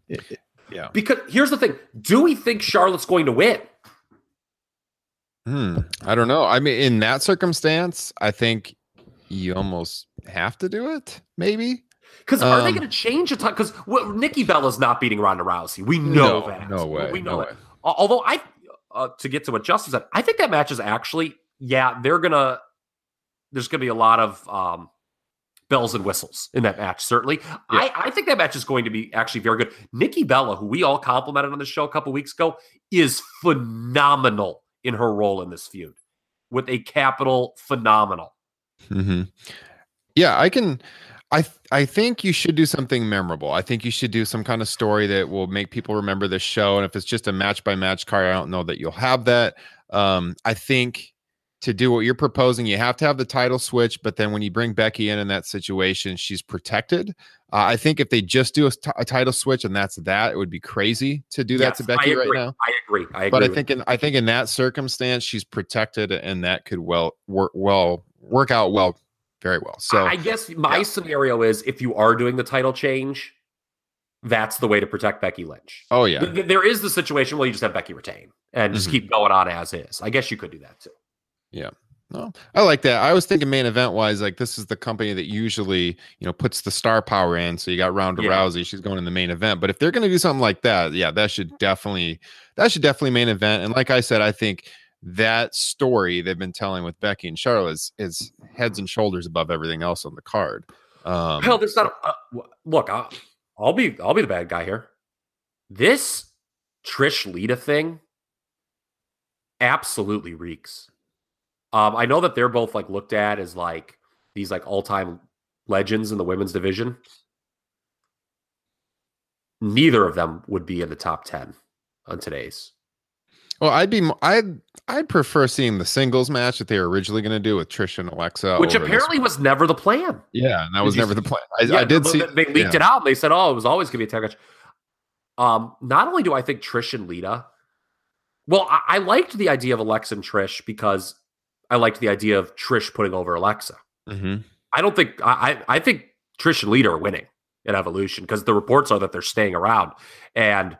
It, it, yeah. Because here's the thing. Do we think Charlotte's going to win? Hmm. I don't know. I mean, in that circumstance, I think you almost have to do it, maybe. Because um, are they going to change a ton? Because well, Nikki Bella's not beating Ronda Rousey. We know no, that. No way. We know no way. It. Although, I uh, to get to what Justin said, I think that match is actually, yeah, they're going to, there's going to be a lot of um, bells and whistles in that match, certainly. Yeah. I, I think that match is going to be actually very good. Nikki Bella, who we all complimented on the show a couple weeks ago, is phenomenal in her role in this feud, with a capital phenomenal. Mm-hmm. Yeah, I can... I th- I think you should do something memorable. I think you should do some kind of story that will make people remember this show. And if it's just a match by match card, I don't know that you'll have that. Um, I think to do what you're proposing, you have to have the title switch. But then when you bring Becky in in that situation, she's protected. Uh, I think if they just do a, t- a title switch and that's that, it would be crazy to do that yes, to Becky right now. I agree. I agree. But I think in, I think in that circumstance, she's protected, and that could well work well work out well. Very well. So I guess my yeah. scenario is if you are doing the title change, that's the way to protect Becky Lynch. Oh, yeah. Th- there is the situation where you just have Becky retain and just mm-hmm. keep going on as is. I guess you could do that too. Yeah. No, I like that. I was thinking main event wise, like this is the company that usually, you know, puts the star power in. So you got Ronda yeah. Rousey. She's going in the main event. But if they're going to do something like that, yeah, that should definitely, that should definitely main event. And like I said, I think that story they've been telling with Becky and Charlotte is, is heads and shoulders above everything else on the card. Um, Hell, there's not. A, uh, look, I'll, I'll be I'll be the bad guy here. This Trish Lita thing absolutely reeks. Um, I know that they're both like looked at as like these like all time legends in the women's division. Neither of them would be in the top ten on today's. Well, I'd be I'd I'd prefer seeing the singles match that they were originally going to do with Trish and Alexa, which apparently was never the plan. Yeah, and that was never the plan. I, yeah, I did see they leaked yeah. it out. And they said, "Oh, it was always going to be a tag match." Um, not only do I think Trish and Lita, well, I, I liked the idea of Alexa and Trish because I liked the idea of Trish putting over Alexa. Mm-hmm. I don't think I I think Trish and Lita are winning at Evolution because the reports are that they're staying around and.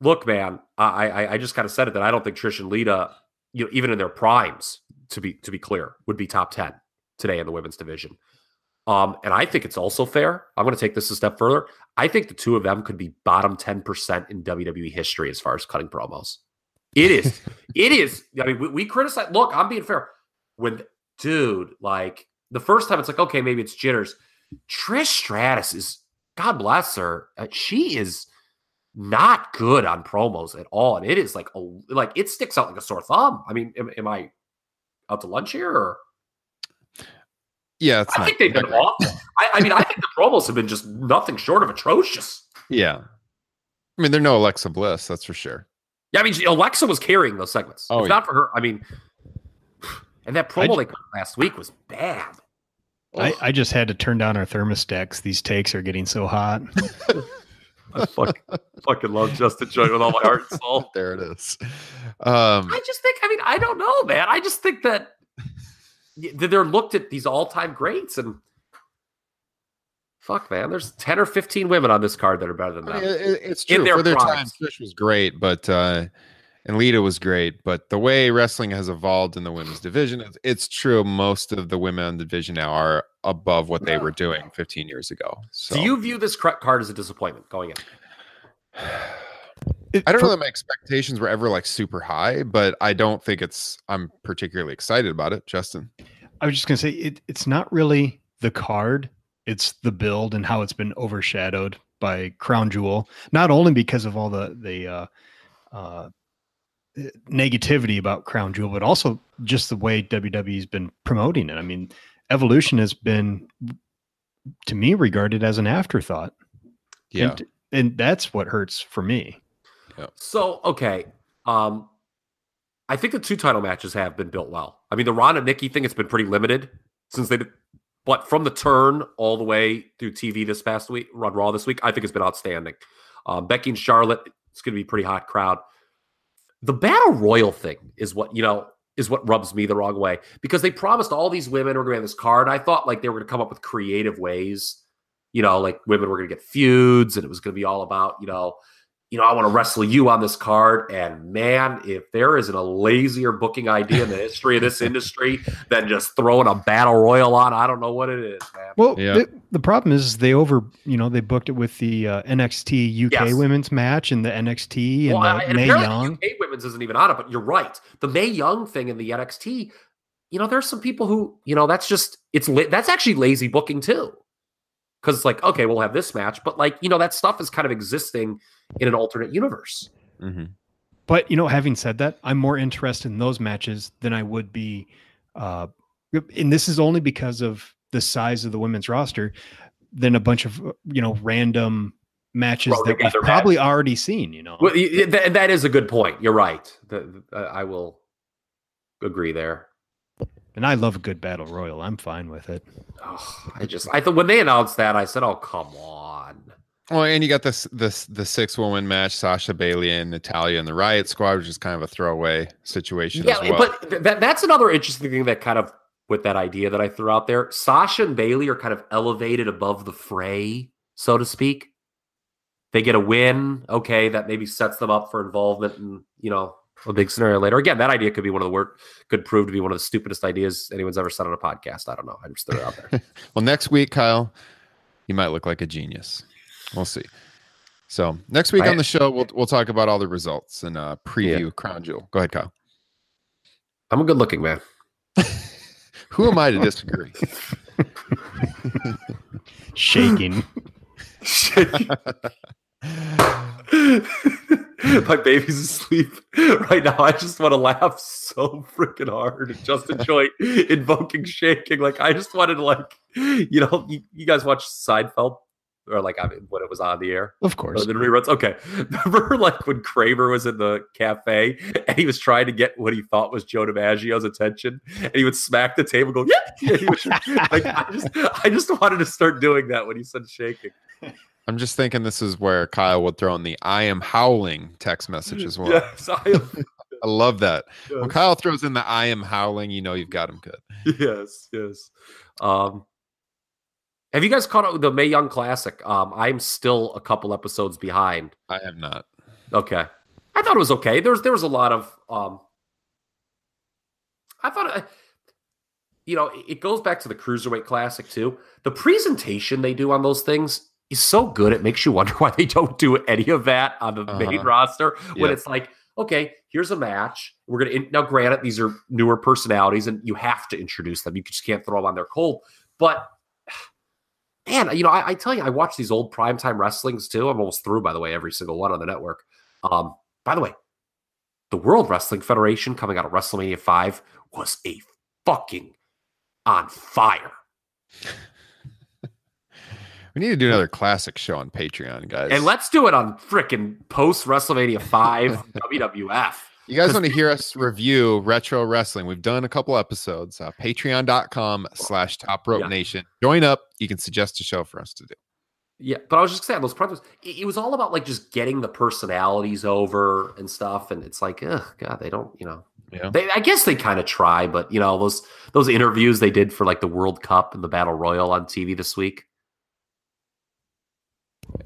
Look, man, I, I I just kind of said it that I don't think Trish and Lita, you know, even in their primes, to be to be clear, would be top ten today in the women's division. Um, and I think it's also fair. I'm going to take this a step further. I think the two of them could be bottom ten percent in W W E history as far as cutting promos. It is, it is. I mean, we, we criticize. Look, I'm being fair. When dude, like the first time, it's like okay, maybe it's jitters. Trish Stratus is, God bless her, uh, she is. Not good on promos at all, and it is like a like it sticks out like a sore thumb. I mean, am, am I out to lunch here? Or? Yeah, it's I not, think they've been awful. I, I mean, I think the promos have been just nothing short of atrocious. Yeah, I mean, they're no Alexa Bliss, that's for sure. Yeah, I mean, Alexa was carrying those segments. Oh, if yeah. not for her, I mean, and that promo just, they cut last week was bad. I, I just had to turn down our thermostats. These takes are getting so hot. I fucking, fucking love Justin Joint with all my heart and soul. There it is. Um, I just think, I mean, I don't know, man. I just think that they're looked at these all-time greats and fuck, man, there's ten or fifteen women on this card that are better than them. I mean, it's true. In their for their time, Trish was great, but uh, and Lita was great, but the way wrestling has evolved in the women's division, it's, it's true. Most of the women in the division now are above what they were doing fifteen years ago. So, do you view this card as a disappointment going in? I don't know that my expectations were ever like super high, but I don't think it's. I'm particularly excited about it, Justin. I was just gonna say it. It's not really the card. It's the build and how it's been overshadowed by Crown Jewel, not only because of all the the uh, uh, negativity about Crown Jewel, but also just the way W W E's been promoting it. I mean, Evolution has been, to me, regarded as an afterthought. Yeah, and, and that's what hurts for me. Yeah. So okay, um, I think the two title matches have been built well. I mean, the Ron and Nikki thing has been pretty limited since they did. But from the turn all the way through T V this past week, Run Raw this week, I think it's been outstanding. Um, Becky and Charlotte, it's going to be a pretty hot crowd. The Battle Royal thing is what, you know, is what rubs me the wrong way. Because they promised all these women were going to have this card. I thought like they were going to come up with creative ways, you know, like women were going to get feuds and it was going to be all about, you know, you know, I want to wrestle you on this card. And man, if there isn't a lazier booking idea in the history of this industry than just throwing a battle royal on, I don't know what it is, man. Well, yeah. the, the problem is they over, you know, they booked it with the uh, N X T U K yes. women's match and the N X T and well, the I, and Mae Young. The U K women's isn't even on it, but you're right. The Mae Young thing in the N X T, you know, there's some people who, you know, that's just, it's that's actually lazy booking too. Because it's like, okay, we'll have this match. But, like, you know, that stuff is kind of existing in an alternate universe. Mm-hmm. But, you know, having said that, I'm more interested in those matches than I would be. Uh, and this is only because of the size of the women's roster than a bunch of, you know, random matches Bro, that we've match. probably already seen, you know. Well, that, that is a good point. You're right. The, the, I will agree there. And I love a good battle royal. I'm fine with it. Oh, I just, I thought when they announced that, I said, "Oh, come on!" Well, and you got this, this, the six woman match: Sasha, Bailey, and Natalya, and the Riot Squad, which is kind of a throwaway situation. Yeah, as well. But th that, that's another interesting thing that kind of with that idea that I threw out there. Sasha and Bailey are kind of elevated above the fray, so to speak. They get a win. Okay, that maybe sets them up for involvement, and you know. A big scenario later. Again, that idea could be one of the work could prove to be one of the stupidest ideas anyone's ever said on a podcast. I don't know. I just threw it out there. Well, next week, Kyle, you might look like a genius. We'll see. So next week I, on the show, we'll we'll talk about all the results and uh preview yeah. Crown Jewel. Go ahead, Kyle. I'm a good looking man. Who am I to disagree? Shaking. Shaking. My baby's asleep right now. I just want to laugh so freaking hard. And Justin Joint invoking shaking. Like, I just wanted to, like, you know, you, you guys watch Seinfeld? Or, like, I mean, when it was on the air? Of course. The reruns? Okay. Remember, like, when Kramer was in the cafe and he was trying to get what he thought was Joe DiMaggio's attention and he would smack the table and go, yeah! And he would, like, I just, I just wanted to start doing that when he said shaking. I'm just thinking this is where Kyle would throw in the I am howling text message as well. Yes, I am. I love that. Yes. When Kyle throws in the I am howling, you know you've got him good. Yes, yes. Um, have you guys caught up with the Mae Young Classic? Um, I'm still a couple episodes behind. I have not. Okay. I thought it was okay. There was, there was a lot of... Um, I thought... It, you know, it goes back to the Cruiserweight Classic too. The presentation they do on those things... is so good, it makes you wonder why they don't do any of that on the uh-huh. main roster. When yep. it's like, okay, here's a match. We're gonna in now. Granted, these are newer personalities, and you have to introduce them. You just can't throw them on their cold. But man, you know, I, I tell you, I watch these old primetime wrestlings too. I'm almost through, by the way, every single one on the network. Um, by the way, the World Wrestling Federation coming out of WrestleMania five was a fucking on fire. We need to do another classic show on Patreon, guys. And let's do it on frickin' post-WrestleMania five W W F. You guys want to hear us review retro wrestling? We've done a couple episodes. Uh, Patreon.com slash Top Rope yeah. Nation. Join up. You can suggest a show for us to do. Yeah, but I was just saying, those problems, it, it was all about, like, just getting the personalities over and stuff. And it's like, ugh, God, they don't, you know. Yeah. They, I guess they kind of try, but, you know, those those interviews they did for, like, the World Cup and the Battle Royal on T V this week.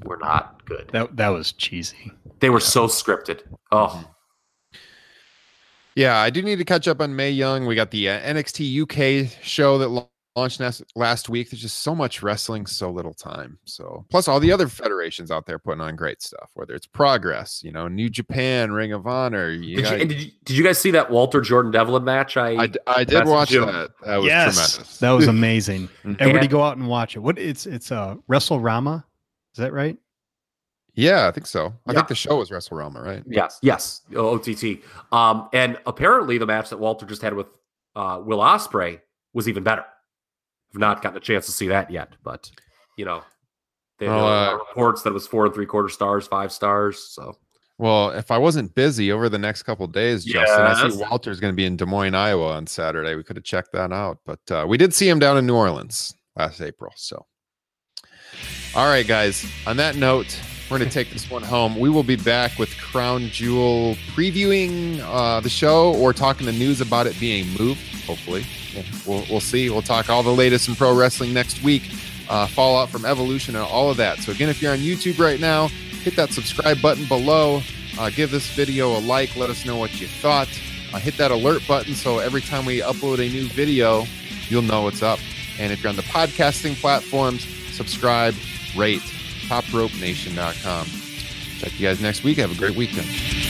We're not good. That that was cheesy. They were yeah. so scripted. Oh. Yeah, I do need to catch up on Mae Young. We got the uh, N X T U K show that launched last week. There's just so much wrestling, so little time. So plus all the other federations out there putting on great stuff, whether it's Progress, you know, New Japan, Ring of Honor. You did, guys, you, and did, you, did you guys see that Walter Jordan Devlin match? I I, I did watch you. that. That was yes, tremendous. That was amazing. Everybody go out and watch it. What it's it's uh, WrestleRama. Is that right? Yeah, I think so. I yeah. think the show was WrestleRama, right? Yes, yes, O T T. Um, and apparently the match that Walter just had with uh, Will Ospreay was even better. I've not gotten a chance to see that yet, but, you know, they uh, uh, reports that it was four and three quarter stars, five stars, so. Well, if I wasn't busy over the next couple of days, yes. Justin, I see Walter's going to be in Des Moines, Iowa on Saturday. We could have checked that out, but uh, we did see him down in New Orleans last April, so. All right, guys, on that note, we're going to take this one home. We will be back with Crown Jewel previewing uh, the show or talking the news about it being moved, hopefully. We'll, we'll see. We'll talk all the latest in pro wrestling next week, uh, fallout from Evolution and all of that. So, again, if you're on YouTube right now, hit that subscribe button below. Uh, give this video a like. Let us know what you thought. Uh, hit that alert button so every time we upload a new video, you'll know what's up. And if you're on the podcasting platforms, subscribe, rate, top rope nation dot com. Check you guys next week. Have a great weekend.